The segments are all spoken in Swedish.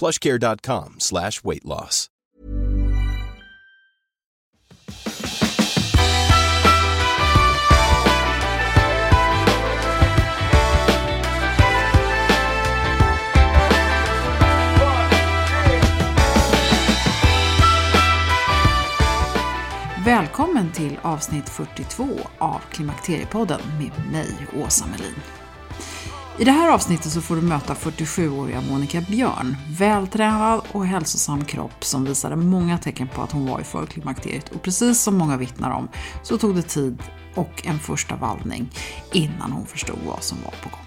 PlushCare.com/weight loss. Välkommen till avsnitt 42 av Klimakteriepodden med mig, Åsa Melin. I det här avsnittet så får du möta 47-åriga Monika Björn, vältränad och hälsosam kropp som visade många tecken på att hon var i förklimakteriet. Och precis som många vittnar om så tog det tid och en första vallning innan hon förstod vad som var på gång.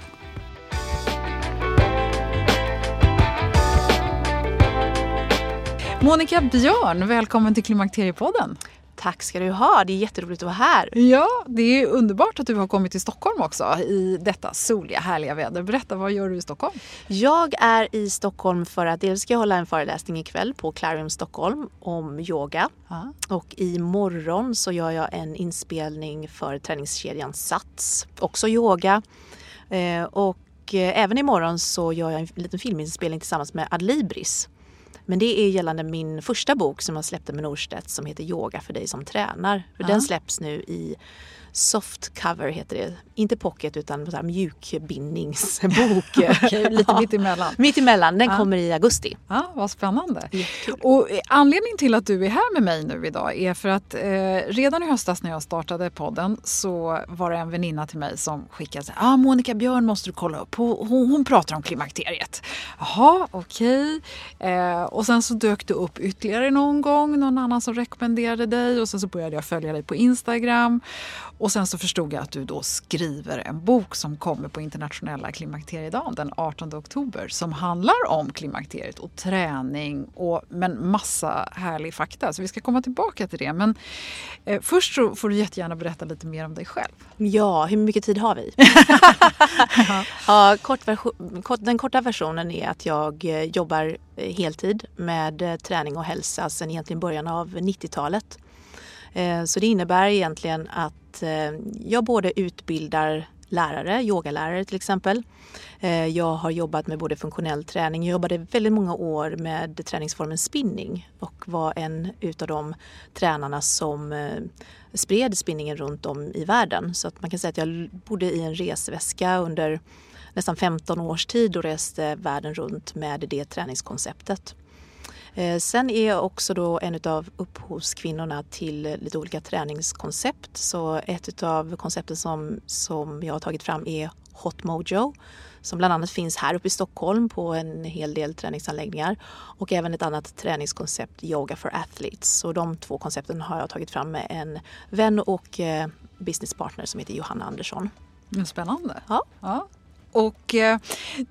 Monika Björn, välkommen till Klimakteriepodden. Tack ska du ha, det är jätteroligt att vara här. Ja, det är underbart att du har kommit till Stockholm också i detta soliga, härliga väder. Berätta, vad gör du i Stockholm? Jag är i Stockholm för att dels ska jag hålla en föreläsning ikväll på Clarion Stockholm om yoga. Aha. Och imorgon så gör jag en inspelning för träningskedjan Sats, också yoga. Och även imorgon så gör jag en liten filminspelning tillsammans med Adlibris. Men det är gällande min första bok som jag släppte med Norstedts som heter Yoga för dig som tränar. För den släpps nu i soft cover heter det. Inte pocket utan så här mjukbindningsbok. Okej, lite mittemellan. Mittemellan, den kommer i augusti. Ja, vad spännande. Jättekul. Och anledningen till att du är här med mig nu idag är för att redan i höstas när jag startade podden så var det en väninna till mig som skickade sig. Ah, Monika Björn måste du kolla upp. Hon pratar om klimakteriet. Jaha, okej. Och sen så dök du upp ytterligare någon gång. Någon annan som rekommenderade dig. Och sen så började jag följa dig på Instagram. Och sen så förstod jag att du då skriver en bok som kommer på internationella klimakteriedagen den 18 oktober. Som handlar om klimakteriet och träning men massa härlig fakta. Så vi ska komma tillbaka till det. Men först så får du jättegärna berätta lite mer om dig själv. Ja, hur mycket tid har vi? Ja, den korta versionen är att jag jobbar heltid med träning och hälsa sedan egentligen början av 90-talet. Så det innebär egentligen att jag både utbildar lärare, yogalärare till exempel. Jag har jobbat med både funktionell träning. Jag jobbade väldigt många år med träningsformen spinning och var en utav de tränarna som spred spinningen runt om i världen. Så att man kan säga att jag bodde i en resväska under nästan 15 års tid och reste världen runt med det träningskonceptet. Sen är jag också då en av upphovskvinnorna till lite olika träningskoncept. Så ett av koncepten som jag har tagit fram är Hot Mojo. Som bland annat finns här uppe i Stockholm på en hel del träningsanläggningar. Och även ett annat träningskoncept, Yoga for Athletes. Så de två koncepten har jag tagit fram med en vän och businesspartner som heter Johanna Andersson. Spännande. Ja. Och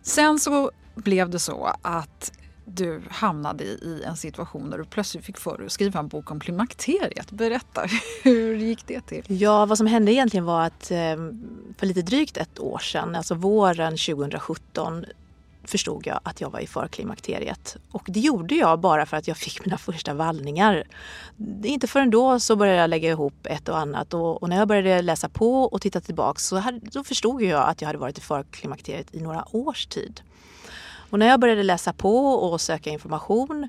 sen så blev det så att du hamnade i en situation där du plötsligt fick för dig att skriva en bok om klimakteriet. Berätta, hur gick det till? Ja, vad som hände egentligen var att för lite drygt ett år sedan, alltså våren 2017, förstod jag att jag var i förklimakteriet. Och det gjorde jag bara för att jag fick mina första vallningar. Inte förrän då så började jag lägga ihop ett och annat. Och när jag började läsa på och titta tillbaka så förstod jag att jag hade varit i förklimakteriet i några års tid. Och när jag började läsa på och söka information,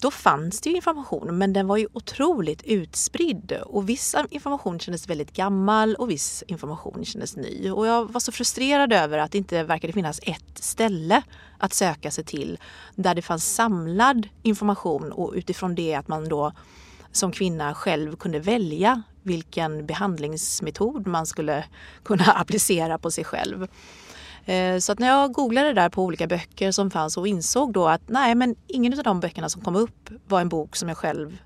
då fanns det ju information, men den var ju otroligt utspridd. Och viss information kändes väldigt gammal och viss information kändes ny. Och jag var så frustrerad över att det inte verkade finnas ett ställe att söka sig till där det fanns samlad information. Och utifrån det att man då som kvinna själv kunde välja vilken behandlingsmetod man skulle kunna applicera på sig själv. Så att när jag googlade där på olika böcker som fanns och insåg då att nej, men ingen av de böckerna som kom upp var en bok som jag själv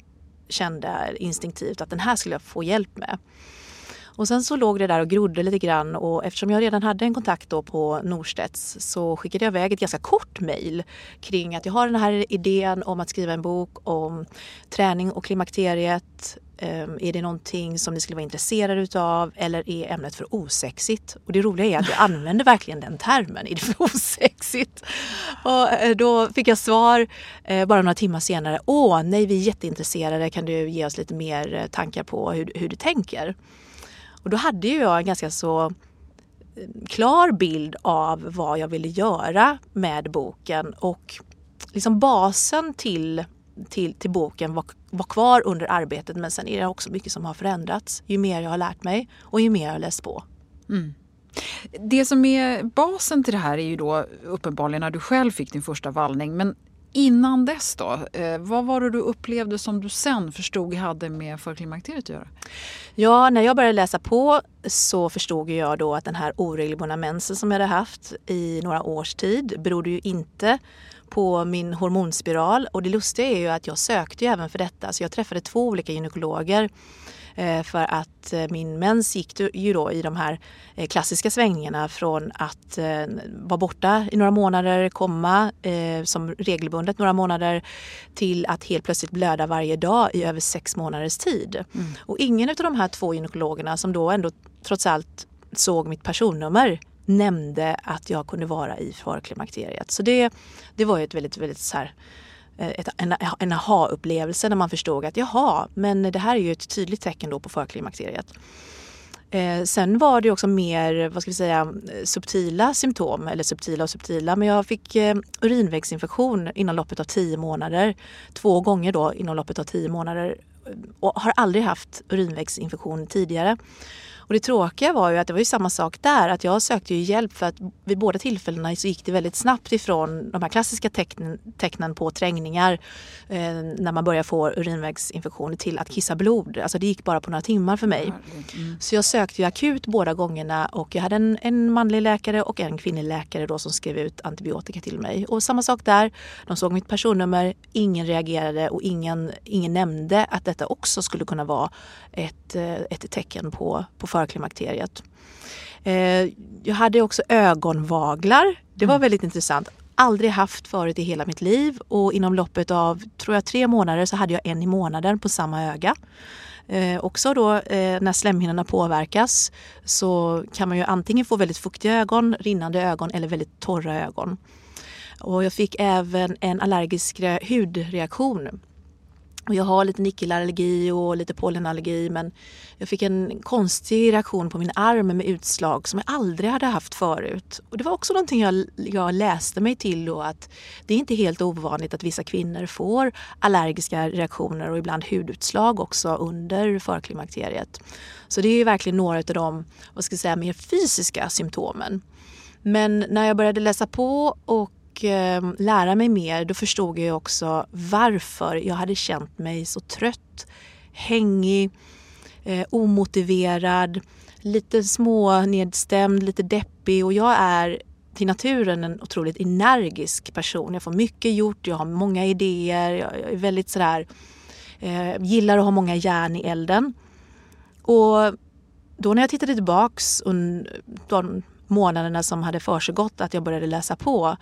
kände instinktivt att den här skulle jag få hjälp med. Och sen så låg det där och grodde lite grann, och eftersom jag redan hade en kontakt då på Norstedts så skickade jag iväg ett ganska kort mejl kring att jag har den här idén om att skriva en bok om träning och klimakteriet. Är det någonting som ni skulle vara intresserade utav, eller är ämnet för osexigt? Och det roliga är att jag använder verkligen den termen, är det för osexigt? Och då fick jag svar bara några timmar senare. Åh nej, vi är jätteintresserade, kan du ge oss lite mer tankar på hur du tänker? Och då hade ju jag en ganska så klar bild av vad jag ville göra med boken, och liksom basen till boken var kvar under arbetet, men sen är det också mycket som har förändrats ju mer jag har lärt mig och ju mer jag har läst på. Mm. Det som är basen till det här är ju då uppenbarligen när du själv fick din första vallning, men innan dess då, vad var det du upplevde som du sen förstod hade med förklimakteriet att göra? Ja, när jag började läsa på så förstod jag då att den här oregelbundna mensen som jag hade haft i några års tid berodde ju inte på min hormonspiral. Och det lustiga är ju att jag sökte ju även för detta. Så jag träffade 2 olika gynekologer för att min mens gick ju då i de här klassiska svängningarna från att vara borta i några månader, komma som regelbundet några månader, till att helt plötsligt blöda varje dag i över 6 månaders tid. Mm. Och ingen av de här 2 gynekologerna, som då ändå trots allt såg mitt personnummer, nämnde att jag kunde vara i förklimakteriet. Så det var ju ett väldigt, väldigt så här, en aha-upplevelse när man förstod att jaha, men det här är ju ett tydligt tecken då på förklimakteriet. Sen var det också mer, vad ska vi säga, subtila symptom, eller subtila, men jag fick urinvägsinfektion inom loppet av 10 månader, 2 gånger då inom loppet av 10 månader, och har aldrig haft urinvägsinfektion tidigare. Och det tråkiga var ju att det var ju samma sak där, att jag sökte ju hjälp för att vid båda tillfällena så gick det väldigt snabbt ifrån de här klassiska tecknen på trängningar när man börjar få urinvägsinfektion till att kissa blod. Alltså det gick bara på några timmar för mig. Mm. Så jag sökte ju akut båda gångerna, och jag hade en manlig läkare och en kvinnlig läkare då som skrev ut antibiotika till mig. Och samma sak där, de såg mitt personnummer, ingen reagerade och ingen nämnde att detta också skulle kunna vara ett tecken på förklimakteriet. Jag hade också ögonvaglar. Det var väldigt intressant. Aldrig haft förut i hela mitt liv, och inom loppet av, tror jag, 3 månader så hade jag en i månaden på samma öga. Också då när slemhinnorna påverkas så kan man ju antingen få väldigt fuktiga ögon, rinnande ögon eller väldigt torra ögon. Och jag fick även en allergisk hudreaktion. Och jag har lite nickelallergi och lite pollenallergi, men jag fick en konstig reaktion på min arm med utslag som jag aldrig hade haft förut. Och det var också någonting jag läste mig till då, att det är inte helt ovanligt att vissa kvinnor får allergiska reaktioner och ibland hudutslag också under förklimakteriet. Så det är ju verkligen några av de, vad ska jag säga, mer fysiska symptomen. Men när jag började läsa på och lära mig mer, då förstod jag också varför jag hade känt mig så trött, hängig, omotiverad, lite smånedstämd, lite deppig. Och jag är till naturen en otroligt energisk person. Jag får mycket gjort, jag har många idéer, jag är väldigt sådär, gillar att ha många järn i elden. Och då när jag tittade tillbaks under de månaderna som hade försegått att jag började läsa på,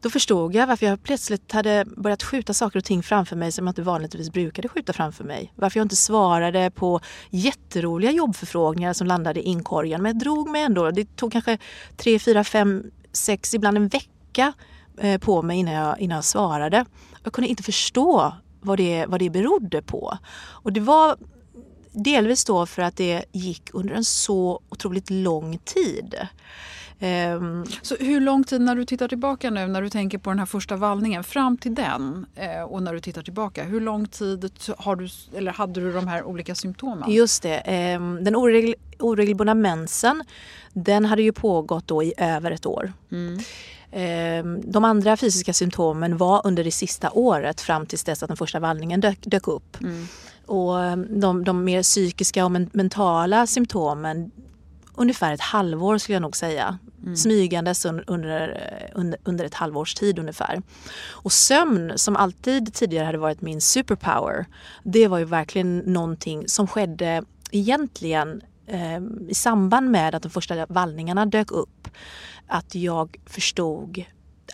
då förstod jag varför jag plötsligt hade börjat skjuta saker och ting framför mig som jag inte vanligtvis brukade skjuta framför mig. Varför jag inte svarade på jätteroliga jobbförfrågningar som landade i inkorgen. Men jag drog mig ändå. Det tog kanske 3, 4, 5, 6, ibland en vecka vecka på mig innan jag svarade. Jag kunde inte förstå vad det berodde på. Och det var delvis då för att det gick under en så otroligt lång tid. Så hur lång tid, när du tittar tillbaka nu, när du tänker på den här första vallningen fram till den och när du tittar tillbaka, hur lång tid hade du de här olika symptomen? Just det, den oregelbundna mensen, den hade ju pågått då i över ett år. Mm. De andra fysiska symptomen var under det sista året fram tills dess att den första vallningen dök upp. Mm. Och de mer psykiska och mentala symptomen ungefär ett halvår skulle jag nog säga. Mm. Smygandes under ett halvårs tid ungefär. Och sömn, som alltid tidigare hade varit min superpower, det var ju verkligen någonting som skedde egentligen i samband med att de första vallningarna dök upp. Att jag förstod,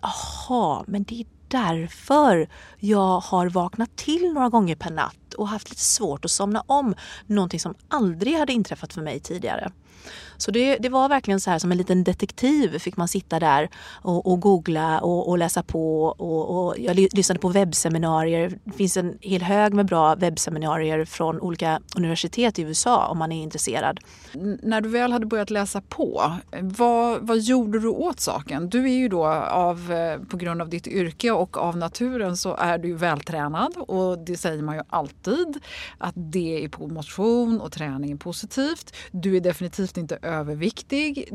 aha, men det är därför jag har vaknat till några gånger per natt och haft lite svårt att somna om. Någonting som aldrig hade inträffat för mig tidigare. Så det var verkligen så här, som en liten detektiv fick man sitta där och googla och läsa på. Och jag lyssnade på webbseminarier. Det finns en hel hög med bra webbseminarier från olika universitet i USA om man är intresserad. När du väl hade börjat läsa på, vad gjorde du åt saken? Du är ju då på grund av ditt yrke och av naturen så är du vältränad. Och det säger man ju alltid, att det är på motion och träning är positivt. Du är definitivt inte överviktig.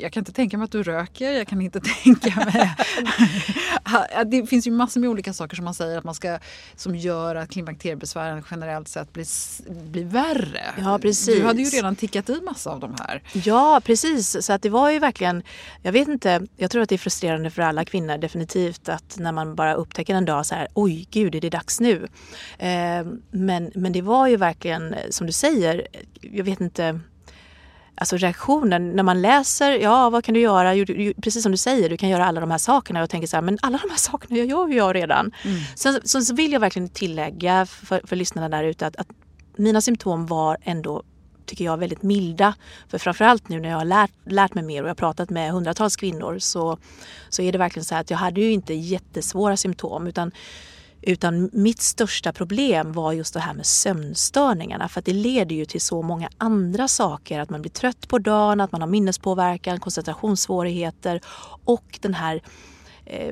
Jag kan inte tänka mig att du röker. Jag kan inte tänka mig... Det finns ju massor med olika saker som man säger att man ska, som gör att klimakteriebesvären generellt sett blir värre. Ja, precis. Du hade ju redan tickat i massa av de här. Ja, precis. Så att det var ju verkligen... Jag vet inte, jag tror att det är frustrerande för alla kvinnor definitivt, att när man bara upptäcker en dag så här, oj gud, är det dags nu? Men det var ju verkligen, som du säger, jag vet inte... Alltså reaktionen, när man läser, ja vad kan du göra? Precis som du säger, du kan göra alla de här sakerna. Och tänker så här, men alla de här sakerna gör ju jag redan. Mm. Så vill jag verkligen tillägga för lyssnarna där ute att mina symptom var ändå, tycker jag, väldigt milda. För framförallt nu när jag har lärt mig mer och jag har pratat med hundratals kvinnor så är det verkligen så här att jag hade ju inte jättesvåra symptom utan mitt största problem var just det här med sömnstörningarna. För att det leder ju till så många andra saker. Att man blir trött på dagen, att man har minnespåverkan, koncentrationssvårigheter. Och den här,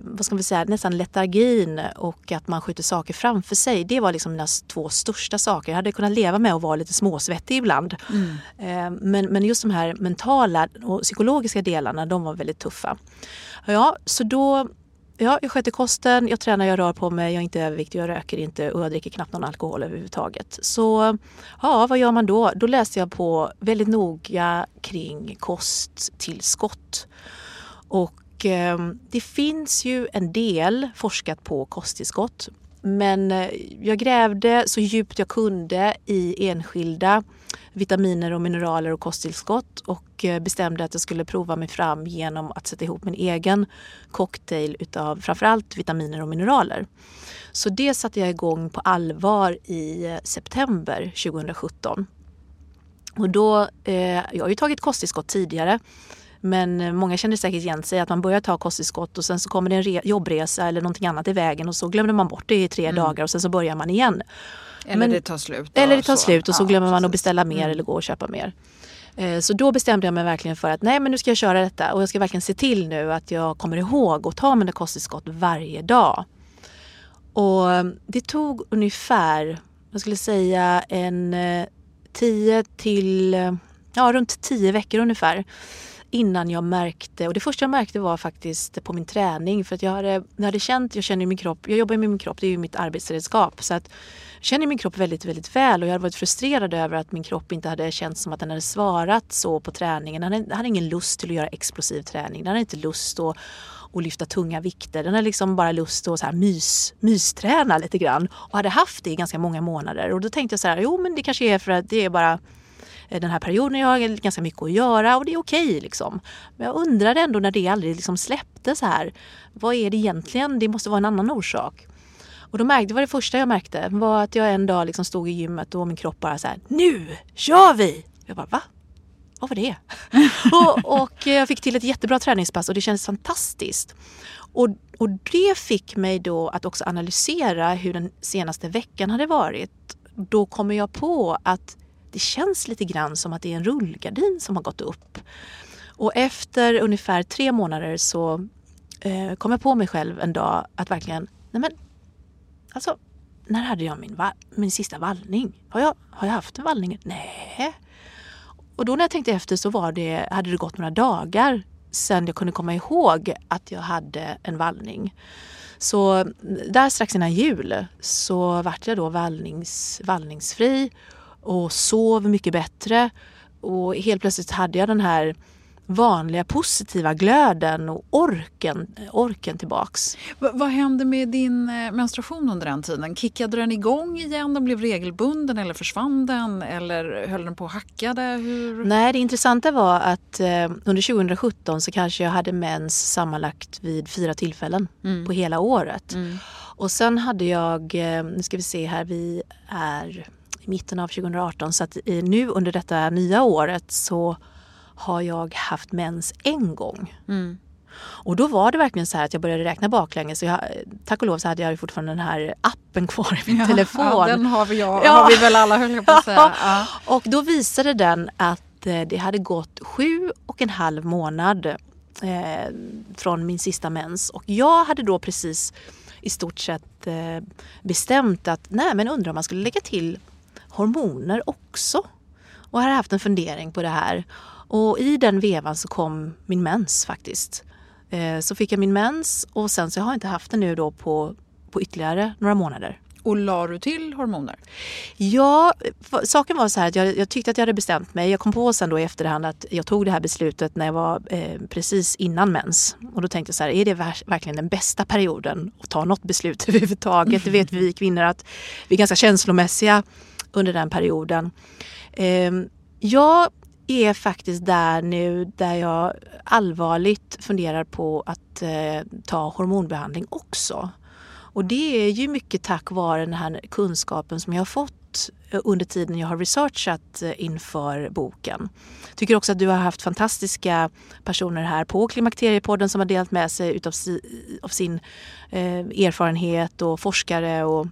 vad ska man säga, nästan letargin och att man skjuter saker framför sig. Det var liksom mina två största saker. Jag hade kunnat leva med att vara lite småsvettig ibland. Mm. Men just de här mentala och psykologiska delarna, de var väldigt tuffa. Ja, så då... Ja, jag sköter kosten, jag tränar, jag rör på mig, jag är inte överviktig, jag röker inte och jag dricker knappt någon alkohol överhuvudtaget. Så ja, vad gör man då? Då läste jag på väldigt noga kring kosttillskott. Och det finns ju en del forskat på kosttillskott. Men jag grävde så djupt jag kunde i enskilda vitaminer och mineraler och kosttillskott och bestämde att jag skulle prova mig fram genom att sätta ihop min egen cocktail utav framförallt vitaminer och mineraler. Så det satte jag igång på allvar i september 2017. Och då, jag har ju tagit kosttillskott tidigare. Men många känner säkert igen sig att man börjar ta kosttillskott och sen så kommer det en jobbresa eller någonting annat i vägen och så glömmer man bort det i 3 dagar och sen så börjar man igen. Eller det tar slut och så glömmer man att beställa mer eller gå och köpa mer. Så då bestämde jag mig verkligen för att nej, men nu ska jag köra detta och jag ska verkligen se till nu att jag kommer ihåg att ta mina kosttillskott varje dag. Och det tog ungefär, jag skulle säga runt 10 veckor ungefär. Innan jag märkte, och det första jag märkte var faktiskt på min träning, för att jag känner min kropp, jag jobbar med min kropp, det är ju mitt arbetsredskap, så att jag känner min kropp väldigt, väldigt väl och jag hade varit frustrerad över att min kropp inte hade känts som att den hade svarat så på träningen. Den hade ingen lust till att göra explosiv träning, den hade inte lust att lyfta tunga vikter, den hade liksom bara lust att så här mysträna lite grann och hade haft det i ganska många månader. Och då tänkte jag så här, jo men det kanske är för att det är bara den här perioden, jag har ganska mycket att göra och det är okej liksom. Men jag undrade ändå när det aldrig liksom släppte så här. Vad är det egentligen? Det måste vara en annan orsak. Och då var det första jag märkte var att jag en dag liksom stod i gymmet och min kropp bara så här, nu kör vi! Jag bara, va? vad var det? och jag fick till ett jättebra träningspass och det kändes fantastiskt. Och det fick mig då att också analysera hur den senaste veckan hade varit. Då kommer jag på att det känns lite grann som att det är en rullgardin som har gått upp. Och efter ungefär 3 månader så kom jag på mig själv en dag att verkligen, nej men, alltså, när hade jag min sista vallning? Har jag haft en vallning? Nej. Och då när jag tänkte efter så hade det gått några dagar sedan jag kunde komma ihåg att jag hade en vallning. Så där strax innan jul så vart jag då vallningsfri och sov mycket bättre. Och helt plötsligt hade jag den här vanliga positiva glöden och orken tillbaks. Vad hände med din menstruation under den tiden? Kickade den igång igen? Den blev regelbunden eller försvann den? Eller höll den på och hackade? Nej, det intressanta var att under 2017 så kanske jag hade mens sammanlagt vid 4 tillfällen på hela året. Mm. Och sen hade jag, nu ska vi se här, vi är i mitten av 2018 så att nu under detta nya året så har jag haft mens en gång. Mm. Och då var det verkligen så här att jag började räkna baklänges. Så tack och lov så hade jag fortfarande den här appen kvar i min telefon. Ja, den har vi väl alla, höll jag på att säga. Ja. Och då visade den att det hade gått 7,5 månad från min sista mens. Och jag hade då precis i stort sett bestämt att nej, men undrar om man skulle lägga till hormoner också. Och jag hade haft en fundering på det här. Och i den vevan så kom min mens faktiskt. Så fick jag min mens och sen så har jag inte haft den nu då på ytterligare några månader. Och la du till hormoner? Ja, saken var så här att jag tyckte att jag hade bestämt mig. Jag kom på sen då i efterhand att jag tog det här beslutet när jag var precis innan mens. Och då tänkte jag så här, är det verkligen den bästa perioden att ta något beslut överhuvudtaget? Det vet vi kvinnor att vi är ganska känslomässiga under den perioden. Jag är faktiskt där nu där jag allvarligt funderar på att ta hormonbehandling också. Och det är ju mycket tack vare den här kunskapen som jag har fått under tiden jag har researchat inför boken. Tycker också att du har haft fantastiska personer här på Klimakteriepodden som har delat med sig utav sin erfarenhet och forskare och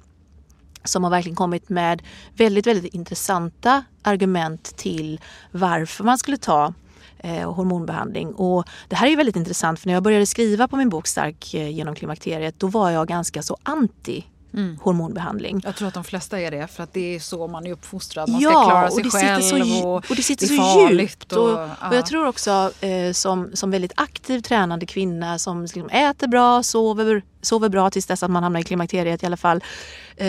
som har verkligen kommit med väldigt, väldigt intressanta argument till varför man skulle ta hormonbehandling. Och det här är ju väldigt intressant för när jag började skriva på min bok Stark genom klimakteriet då var jag ganska så anti hormonbehandling. Jag tror att de flesta är det för att det är så man är uppfostrad. Man ska klara sig själv och det sitter så djupt. Och jag tror också som väldigt aktiv tränande kvinna som liksom äter bra, sover bra tills dess att man hamnar i klimakteriet i alla fall.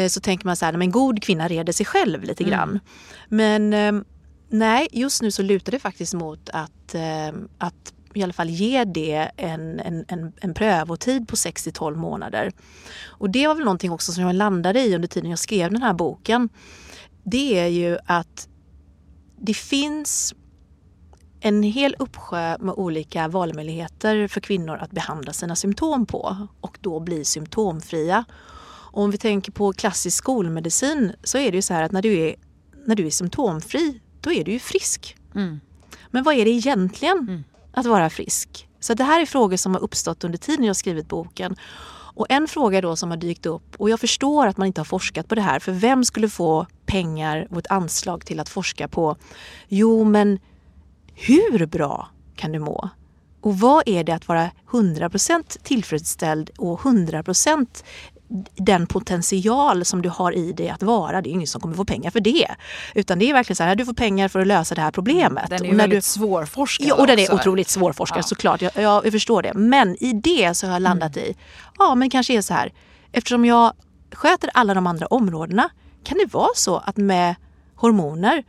Så tänker man så här, men en god kvinna reder sig själv lite grann. Men nej, just nu så lutar det faktiskt mot att i alla fall ge det en prövotid på 6-12 månader. Och det var väl någonting också som jag landade i under tiden jag skrev den här boken. Det är ju att det finns en hel uppsjö med olika valmöjligheter för kvinnor att behandla sina symptom på och då bli symptomfria. Och om vi tänker på klassisk skolmedicin så är det ju så här att när du är symptomfri då är du ju frisk. Mm. Men vad är det egentligen? Att vara frisk. Så det här är frågor som har uppstått under tiden jag skrivit boken. Och en fråga då som har dykt upp, och jag förstår att man inte har forskat på det här, för vem skulle få pengar och ett anslag till att forska på? Jo, men hur bra kan du må? Och vad är det att vara 100% tillfredsställd och 100% den potential som du har i dig att vara, det är ingen som kommer få pengar för det utan det är verkligen så här, du får pengar för att lösa det här problemet. Den är ju väldigt svårforskad. Ja, och den är otroligt svårforskad såklart, jag förstår det, men i det så har jag landat i, men kanske är så här eftersom jag sköter alla de andra områdena, kan det vara så att med hormoner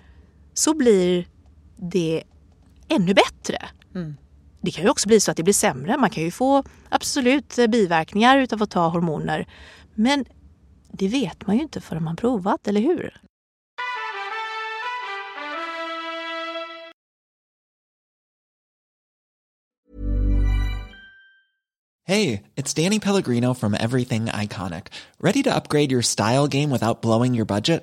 så blir det ännu bättre. Det kan ju också bli så att det blir sämre. Man kan ju få absolut biverkningar utav att ta hormoner. Men det vet man ju inte förrän man provat, eller hur? Hey, it's Danny Pellegrino from Everything Iconic. Ready to upgrade your style game without blowing your budget?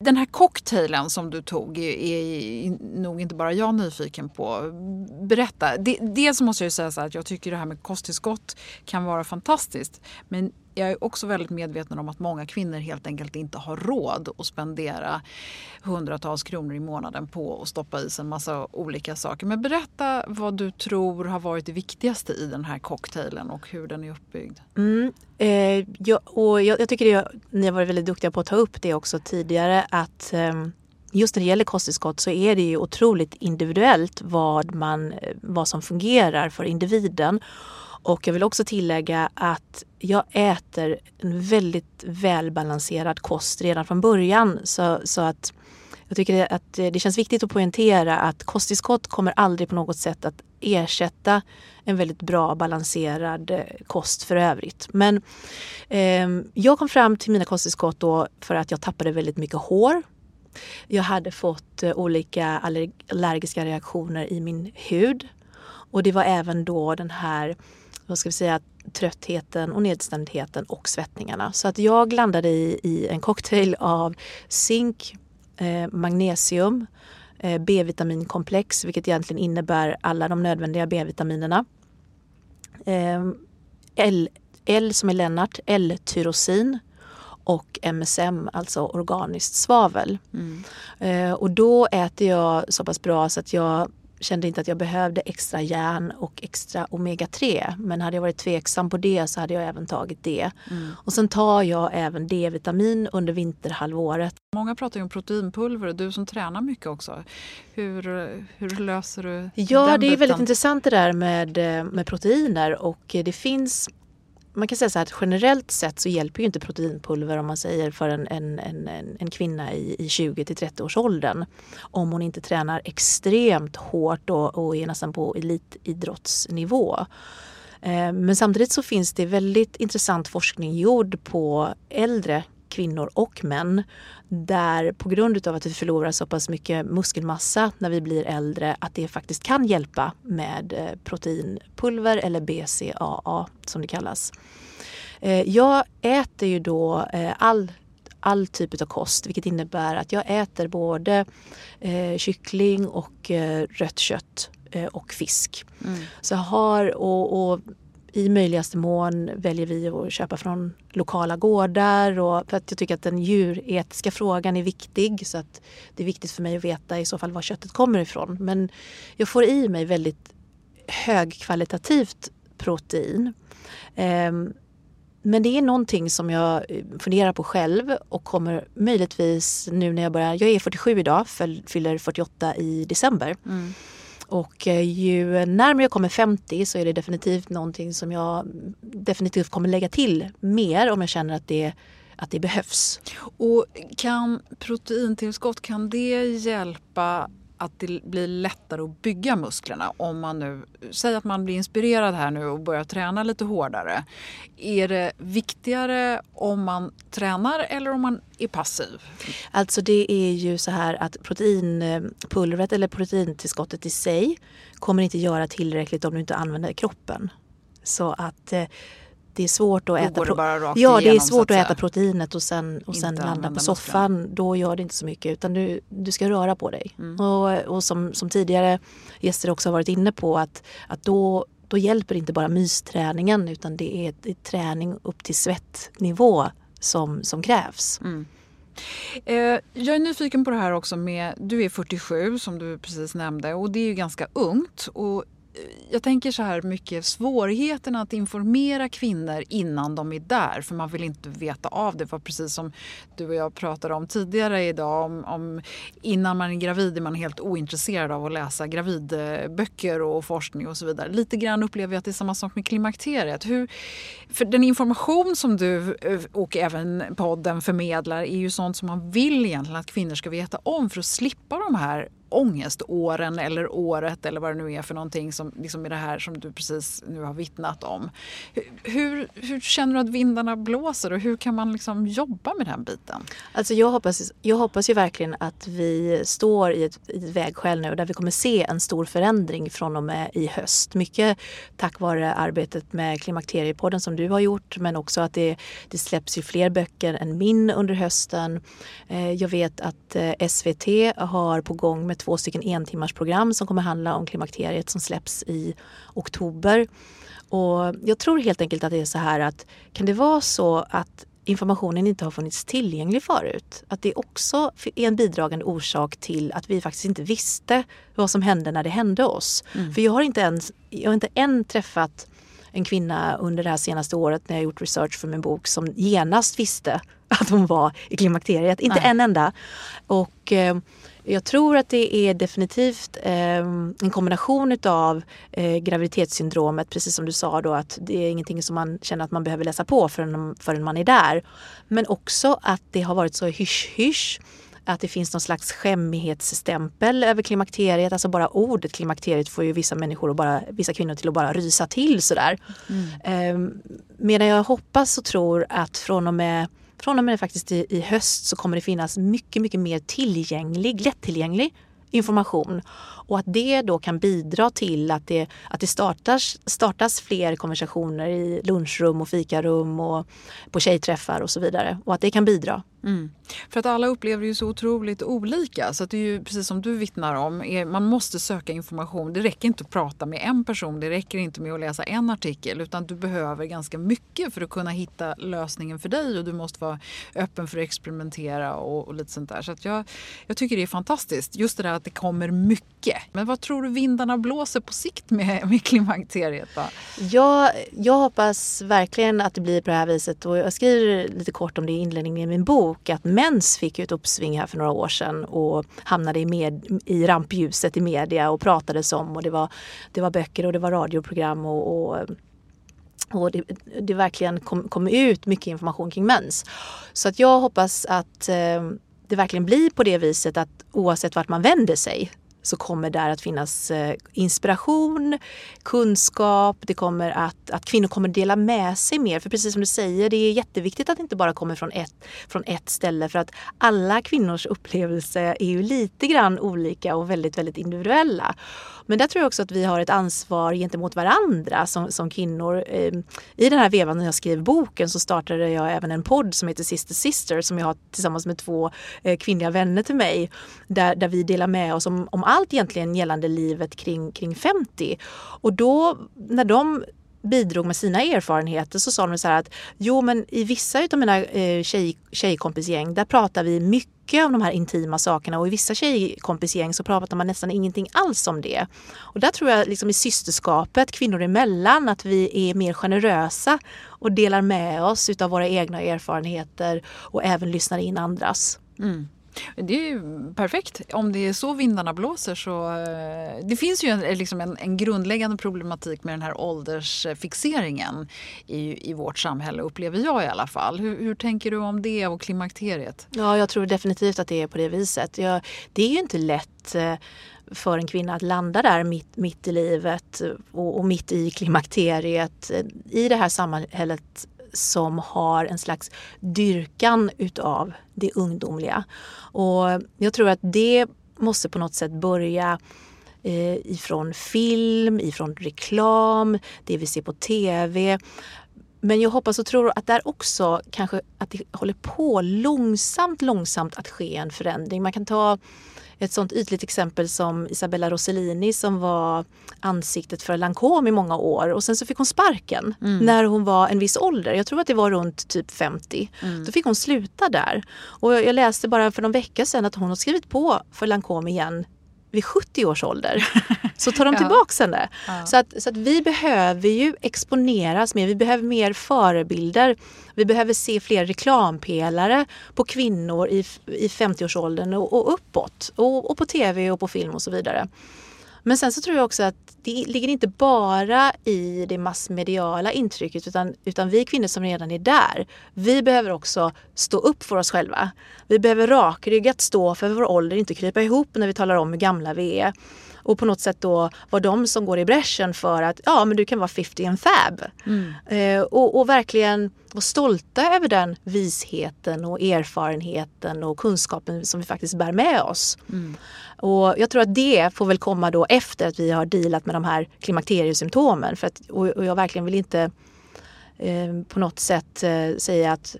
Den här cocktailen som du tog är nog inte bara jag nyfiken på. Berätta. Dels måste jag ju säga så att jag tycker det här med kosttillskott kan vara fantastiskt. Men jag är också väldigt medveten om att många kvinnor helt enkelt inte har råd att spendera hundratals kronor i månaden på att stoppa i sig en massa olika saker. Men berätta vad du tror har varit det viktigaste i den här cocktailen och hur den är uppbyggd. Jag tycker att ni har varit väldigt duktiga på att ta upp det också tidigare, att just när det gäller kosttillskott så är det ju otroligt individuellt vad som fungerar för individen. Och jag vill också tillägga att jag äter en väldigt välbalanserad kost redan från början. Så att jag tycker att det känns viktigt att poängtera att kosttillskott kommer aldrig på något sätt att ersätta en väldigt bra balanserad kost för övrigt. Men jag kom fram till mina kosttillskott då för att jag tappade väldigt mycket hår. Jag hade fått olika allergiska reaktioner i min hud. Och det var även då den här, vad ska vi säga, tröttheten och nedstämdheten och svettningarna. Så att jag landade i en cocktail av zink, magnesium, B-vitaminkomplex, vilket egentligen innebär alla de nödvändiga B-vitaminerna. L som är Lennart, L-tyrosin. Och MSM, alltså organiskt svavel. Och då äter jag så pass bra så att jag kände inte att jag behövde extra järn och extra omega-3. Men hade jag varit tveksam på det så hade jag även tagit det. Och sen tar jag även D-vitamin under vinterhalvåret. Många pratar ju om proteinpulver och du som tränar mycket också. Hur löser du den biten? Är väldigt intressant det där med proteiner. Och det finns... Man kan säga så här att generellt sett så hjälper ju inte proteinpulver, om man säger, för en kvinna i 20-30 års åldern. Om hon inte tränar extremt hårt och är nästan på elitidrottsnivå. Men samtidigt så finns det väldigt intressant forskning gjord på äldre kvinnor och män. Där på grund av att vi förlorar så pass mycket muskelmassa när vi blir äldre att det faktiskt kan hjälpa med proteinpulver eller BCAA som det kallas. Jag äter ju då all typ av kost, vilket innebär att jag äter både kyckling och rött kött och fisk. Mm. Så har och i möjligaste mån väljer vi att köpa från lokala gårdar, och för att jag tycker att den djuretiska frågan är viktig, så att det är viktigt för mig att veta i så fall var köttet kommer ifrån. Men jag får i mig väldigt högkvalitativt protein. Men det är någonting som jag funderar på själv och kommer möjligtvis nu när jag börjar. Jag är 47 idag, fyller 48 i december. Mm. Och ju närmare jag kommer 50 så är det definitivt någonting som jag definitivt kommer lägga till mer om jag känner att det behövs. Och kan proteintillskott, kan det hjälpa att det blir lättare att bygga musklerna? Om man nu säger att man blir inspirerad här nu och börjar träna lite hårdare. Är det viktigare om man tränar eller om man är passiv? Alltså det är ju så här att proteinpulvret eller proteintillskottet i sig kommer inte göra tillräckligt om du inte använder kroppen. Så att det är svårt att äta proteinet och sen landa på soffan. Muskler. Då gör det inte så mycket, utan du ska röra på dig. Mm. Och som tidigare gäster också har varit inne på, att då hjälper inte bara mysträningen, utan det är ett träning upp till svettnivå som krävs. Mm. Jag är nyfiken på det här också med, du är 47 som du precis nämnde, och det är ju ganska ungt, och jag tänker så här mycket svårigheten att informera kvinnor innan de är där, för man vill inte veta av det. För precis som du och jag pratade om tidigare idag, om innan man är gravid är man helt ointresserad av att läsa gravidböcker och forskning och så vidare. Lite grann upplever jag att det är samma sak med klimakteriet. För den information som du och även podden förmedlar är ju sånt som man vill egentligen att kvinnor ska veta om, för att slippa de här ångeståren eller året eller vad det nu är för någonting som liksom är det här som du precis nu har vittnat om. Hur känner du att vindarna blåser, och hur kan man liksom jobba med den biten? Alltså jag hoppas ju verkligen att vi står i ett vägskäl nu, där vi kommer se en stor förändring från och med i höst. Mycket tack vare arbetet med Klimakteriepodden som du har gjort, men också att det släpps ju fler böcker än min under hösten. Jag vet att SVT har på gång med 2 entimmarsprogram som kommer handla om klimakteriet, som släpps i oktober. Och jag tror helt enkelt att det är så här att, kan det vara så att informationen inte har funnits tillgänglig förut? Att det också är en bidragande orsak till att vi faktiskt inte visste vad som hände när det hände oss. Mm. För jag har inte än träffat en kvinna under det här senaste året när jag gjort research för min bok som genast visste att hon var i klimakteriet. Inte en enda. Och jag tror att det är definitivt en kombination av graviditetssyndromet, precis som du sa då, att det är ingenting som man känner att man behöver läsa på förrän man är där. Men också att det har varit så hysch-hysch, att det finns någon slags skämmighetsstämpel över klimakteriet. Alltså bara ordet klimakteriet får ju vissa människor och vissa kvinnor till att bara rysa till sådär. Mm. Medan jag hoppas och tror att från och med faktiskt i höst så kommer det finnas mycket, mycket mer lättillgänglig information. Och att det då kan bidra till att det startas fler konversationer i lunchrum och fikarum och på tjejträffar och så vidare. Och att det kan bidra. Mm. För att alla upplever ju så otroligt olika, så att det är ju precis som du vittnar om, man måste söka information. Det räcker inte att prata med en person, det räcker inte med att läsa en artikel, utan du behöver ganska mycket för att kunna hitta lösningen för dig, och du måste vara öppen för att experimentera och lite sånt där. Så att jag tycker det är fantastiskt, just det där att det kommer mycket. Men vad tror du vindarna blåser på sikt med klimakteriet då? Jag hoppas verkligen att det blir på det här viset, och jag skriver lite kort om det i inledningen i min bok, att mens fick ju ett uppsving här för några år sedan och hamnade i rampljuset i media och pratades om, och det var böcker och det var radioprogram och det verkligen kom ut mycket information kring mens. Så att jag hoppas att det verkligen blir på det viset, att oavsett vart man vänder sig så kommer där att finnas inspiration, kunskap. Det kommer att kvinnor kommer dela med sig mer. För precis som du säger, det är jätteviktigt att det inte bara kommer från ett ställe. För att alla kvinnors upplevelse är ju lite grann olika och väldigt, väldigt individuella. Men där tror jag också att vi har ett ansvar gentemot varandra som kvinnor. I den här vevan när jag skrev boken så startade jag även en podd som heter Sister Sister, som jag har tillsammans med 2 kvinnliga vänner till mig. Där vi delar med oss om allt egentligen gällande livet kring 50. Och då när de bidrog med sina erfarenheter så sa de så här att jo, men i vissa utav mina tjejkompisgäng där pratar vi mycket om de här intima sakerna, och i vissa tjejkompisgäng så pratar man nästan ingenting alls om det. Och där tror jag liksom i systerskapet kvinnor emellan att vi är mer generösa och delar med oss utav våra egna erfarenheter och även lyssnar in andras. Mm. Det är ju perfekt. Om det är så vindarna blåser så... Det finns ju en grundläggande problematik med den här åldersfixeringen i vårt samhälle, upplever jag i alla fall. Hur tänker du om det och klimakteriet? Ja, jag tror definitivt att det är på det viset. Det är ju inte lätt för en kvinna att landa där mitt i livet och mitt i klimakteriet i det här samhället som har en slags dyrkan utav det ungdomliga. Och jag tror att det måste på något sätt börja ifrån film, ifrån reklam, det vi ser på tv. Men jag hoppas och tror att där också kanske att det håller på långsamt att ske en förändring. Man kan ta ett sånt ytligt exempel som Isabella Rossellini som var ansiktet för Lancôme i många år. Och sen så fick hon sparken när hon var en viss ålder. Jag tror att det var runt typ 50. Då fick hon sluta där. Och jag läste bara för någon vecka sedan att hon har skrivit på för Lancôme igen vid 70 års ålder. Så tar de tillbaka henne. Ja. Så att vi behöver ju exponeras mer. Vi behöver mer förebilder. Vi behöver se fler reklampelare på kvinnor i 50-årsåldern och uppåt. Och på tv och på film och så vidare. Men sen så tror jag också att det ligger inte bara i det massmediala intrycket utan vi kvinnor som redan är där, vi behöver också stå upp för oss själva. Vi behöver rakryggat stå för vår ålder, inte krypa ihop när vi talar om hur gamla vi är. Och på något sätt då var de som går i bräschen för att ja, men du kan vara 50 and fab. Och verkligen vara stolta över den visheten och erfarenheten och kunskapen som vi faktiskt bär med oss. Och jag tror att det får väl komma då efter att vi har dealat med de här klimakteriesymptomen. Och jag verkligen vill inte på något sätt säga att...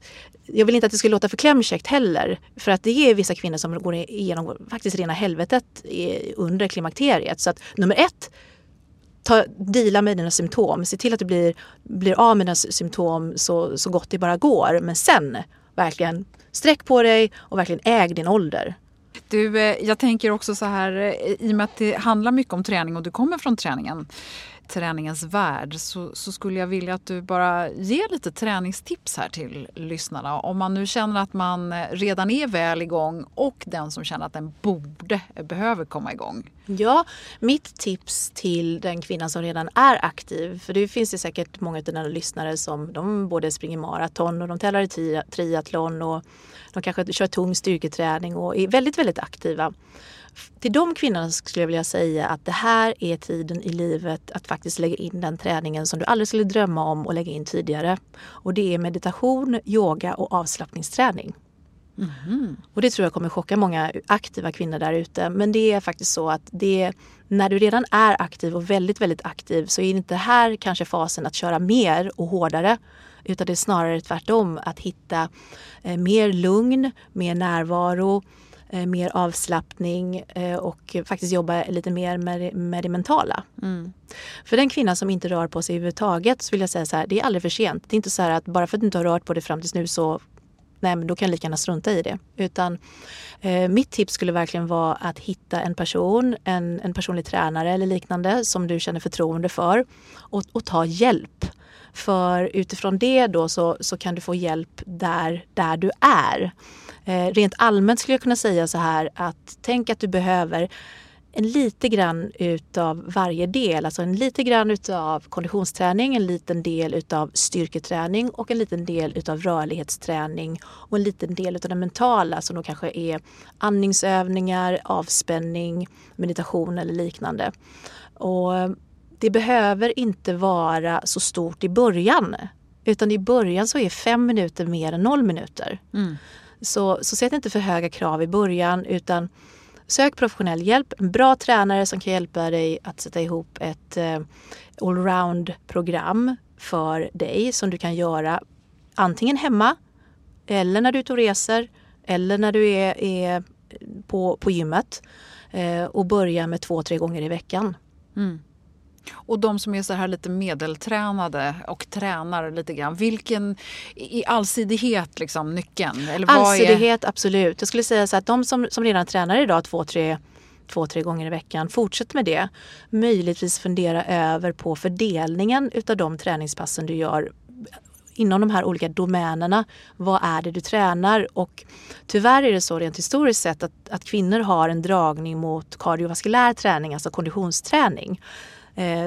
Jag vill inte att det skulle låta för klämkäckt heller. För att det är vissa kvinnor som går igenom faktiskt rena helvetet under klimakteriet. Så att nummer ett, deala med dina symptom. Se till att du blir av med dina symptom så gott det bara går. Men sen verkligen sträck på dig och verkligen äg din ålder. Du, jag tänker också så här, i och med att det handlar mycket om träning och du kommer från träningens värld, så skulle jag vilja att du bara ger lite träningstips här till lyssnarna. Om man nu känner att man redan är väl igång och den som känner att den behöver komma igång. Ja, mitt tips till den kvinnan som redan är aktiv, för det finns ju säkert många av dina lyssnare som de både springer maraton och de tävlar i triathlon och de kanske kör tung styrketräning och är väldigt, väldigt aktiva. Till de kvinnorna skulle jag vilja säga att det här är tiden i livet att faktiskt lägga in den träningen som du aldrig skulle drömma om och lägga in tidigare. Och det är meditation, yoga och avslappningsträning. Mm. Och det tror jag kommer chocka många aktiva kvinnor där ute. Men det är faktiskt så att när du redan är aktiv och väldigt, väldigt aktiv så är det inte här kanske fasen att köra mer och hårdare. Utan det är snarare tvärtom att hitta mer lugn, mer närvaro, mer avslappning och faktiskt jobba lite mer med det mentala. För den kvinna som inte rör på sig överhuvudtaget så vill jag säga så här, det är aldrig för sent. Det är inte så här att bara för att du inte har rört på det fram tills nu så nej, men då kan jag lika gärna strunta i det. Utan mitt tips skulle verkligen vara att hitta en person, en personlig tränare eller liknande som du känner förtroende för och ta hjälp. För utifrån det då så kan du få hjälp där du är. Rent allmänt skulle jag kunna säga så här att tänk att du behöver en lite grann utav varje del. Alltså en lite grann utav konditionsträning, en liten del utav styrketräning och en liten del utav rörlighetsträning och en liten del utav det mentala som då kanske är andningsövningar, avspänning, meditation eller liknande. Och det behöver inte vara så stort i början, utan i början så är 5 minuter mer än 0 minuter. Så sätt inte för höga krav i början, utan sök professionell hjälp, en bra tränare som kan hjälpa dig att sätta ihop ett allround-program för dig som du kan göra antingen hemma eller när du är ute och reser eller när du är på gymmet. och börja med 2-3 gånger i veckan. Mm. Och de som är så här lite medeltränade och tränar lite grann, vilken i allsidighet liksom nyckeln? Eller allsidighet, absolut. Jag skulle säga så att de som redan tränar idag 2-3 gånger i veckan, fortsätt med det. Möjligtvis fundera över på fördelningen utav de träningspassen du gör inom de här olika domänerna. Vad är det du tränar? Och tyvärr är det så rent historiskt sett att kvinnor har en dragning mot kardiovaskulär träning, alltså konditionsträning.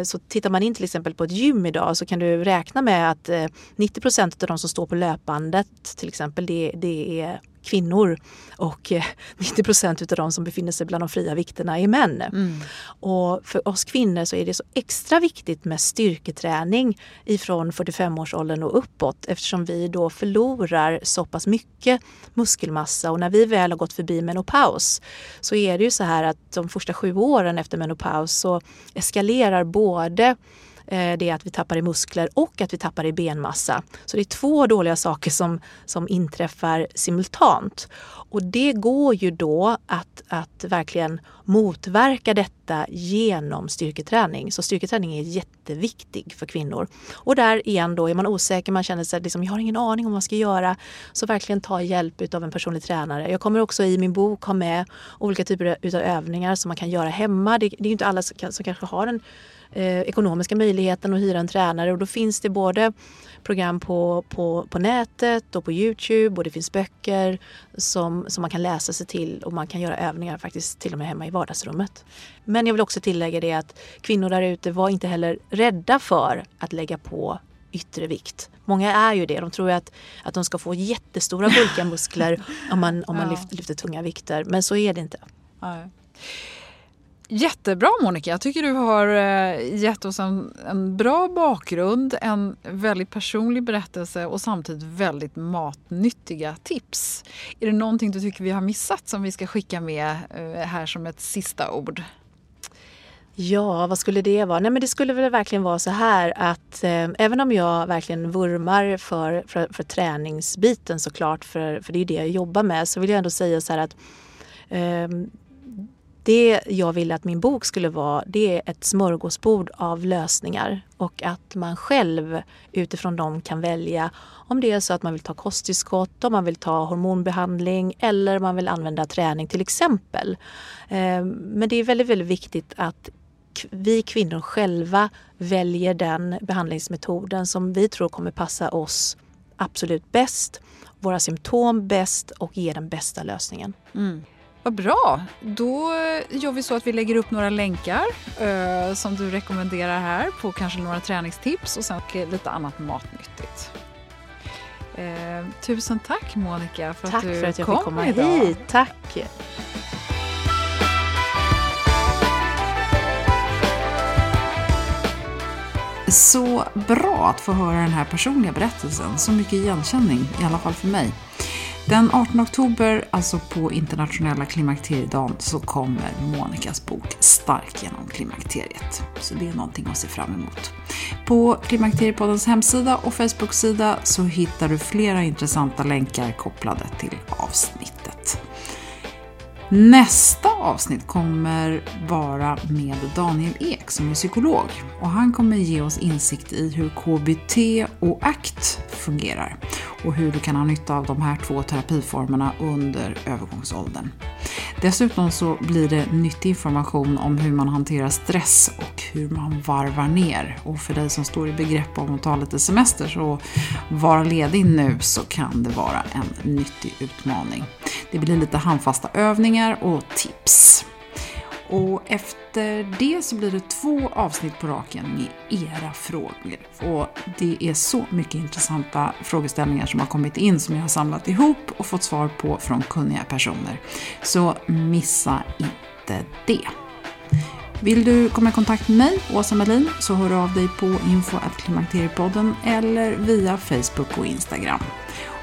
Så tittar man in till exempel på ett gym idag så kan du räkna med att 90% av de som står på löpbandet till exempel det är kvinnor och 90% av de som befinner sig bland de fria vikterna är män. Mm. Och för oss kvinnor så är det så extra viktigt med styrketräning ifrån 45-årsåldern och uppåt eftersom vi då förlorar så pass mycket muskelmassa och när vi väl har gått förbi menopaus så är det ju så här att de första 7 åren efter menopaus så eskalerar både det att vi tappar i muskler och att vi tappar i benmassa. Så det är 2 dåliga saker som inträffar simultant. Och det går ju då att verkligen motverka detta genom styrketräning. Så styrketräning är jätteviktig för kvinnor. Och där igen då är man osäker, man känner sig liksom, jag har ingen aning om vad jag ska göra. Så verkligen ta hjälp av en personlig tränare. Jag kommer också i min bok ha med olika typer av övningar som man kan göra hemma. Det är ju inte alla som kanske har en ekonomiska möjligheten att hyra en tränare och då finns det både program på nätet och på YouTube och det finns böcker som man kan läsa sig till och man kan göra övningar faktiskt till och med hemma i vardagsrummet. Men jag vill också tillägga det att kvinnor där ute var inte heller rädda för att lägga på yttre vikt. Många är ju det. De tror att de ska få jättestora bulkiga muskler om man lyfter tunga vikter. Men så är det inte. Ja. Jättebra Monika, jag tycker du har gett oss en bra bakgrund, en väldigt personlig berättelse och samtidigt väldigt matnyttiga tips. Är det någonting du tycker vi har missat som vi ska skicka med här som ett sista ord? Ja, vad skulle det vara? Nej, men det skulle väl verkligen vara så här att även om jag verkligen vurmar för träningsbiten såklart, för det är det jag jobbar med, så vill jag ändå säga så här att det jag ville att min bok skulle vara, det är ett smörgåsbord av lösningar och att man själv utifrån dem kan välja om det är så att man vill ta kosttillskott, om man vill ta hormonbehandling eller man vill använda träning till exempel. Men det är väldigt, väldigt viktigt att vi kvinnor själva väljer den behandlingsmetoden som vi tror kommer passa oss absolut bäst, våra symptom bäst och ge den bästa lösningen. Mm. Vad bra! Då gör vi så att vi lägger upp några länkar som du rekommenderar här på kanske några träningstips och sen lite annat matnyttigt. Tusen tack Monika för att jag fick komma hit. Tack! Så bra att få höra den här personliga berättelsen. Så mycket igenkänning, i alla fall för mig. Den 18 oktober, alltså på internationella klimakteriedagen, så kommer Monikas bok Stark genom klimakteriet. Så det är någonting att se fram emot. På Klimakteriepoddens hemsida och Facebook-sida så hittar du flera intressanta länkar kopplade till avsnittet. Nästa avsnitt kommer vara med Daniel Ek som är psykolog och han kommer ge oss insikt i hur KBT och ACT fungerar och hur du kan ha nytta av de här 2 terapiformerna under övergångsåldern. Dessutom så blir det nyttig information om hur man hanterar stress och hur man varvar ner. Och för dig som står i begrepp om att ta lite semester så vara ledig nu så kan det vara en nyttig utmaning. Det blir lite handfasta övningar och tips. Och efter det så blir det 2 avsnitt på raken med era frågor. Och det är så mycket intressanta frågeställningar som har kommit in som jag har samlat ihop och fått svar på från kunniga personer. Så missa inte det. Vill du komma i kontakt med mig, Åsa Melin, så hör av dig på info@klimakteriepodden eller via Facebook och Instagram.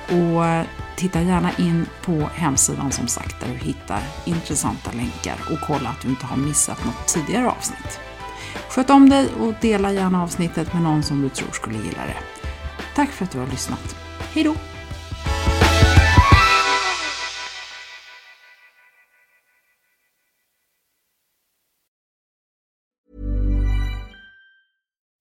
Och titta gärna in på hemsidan som sagt där du hittar intressanta länkar och kolla att du inte har missat något tidigare avsnitt. Sköt om dig och dela gärna avsnittet med någon som du tror skulle gilla det. Tack för att du har lyssnat. Hej då!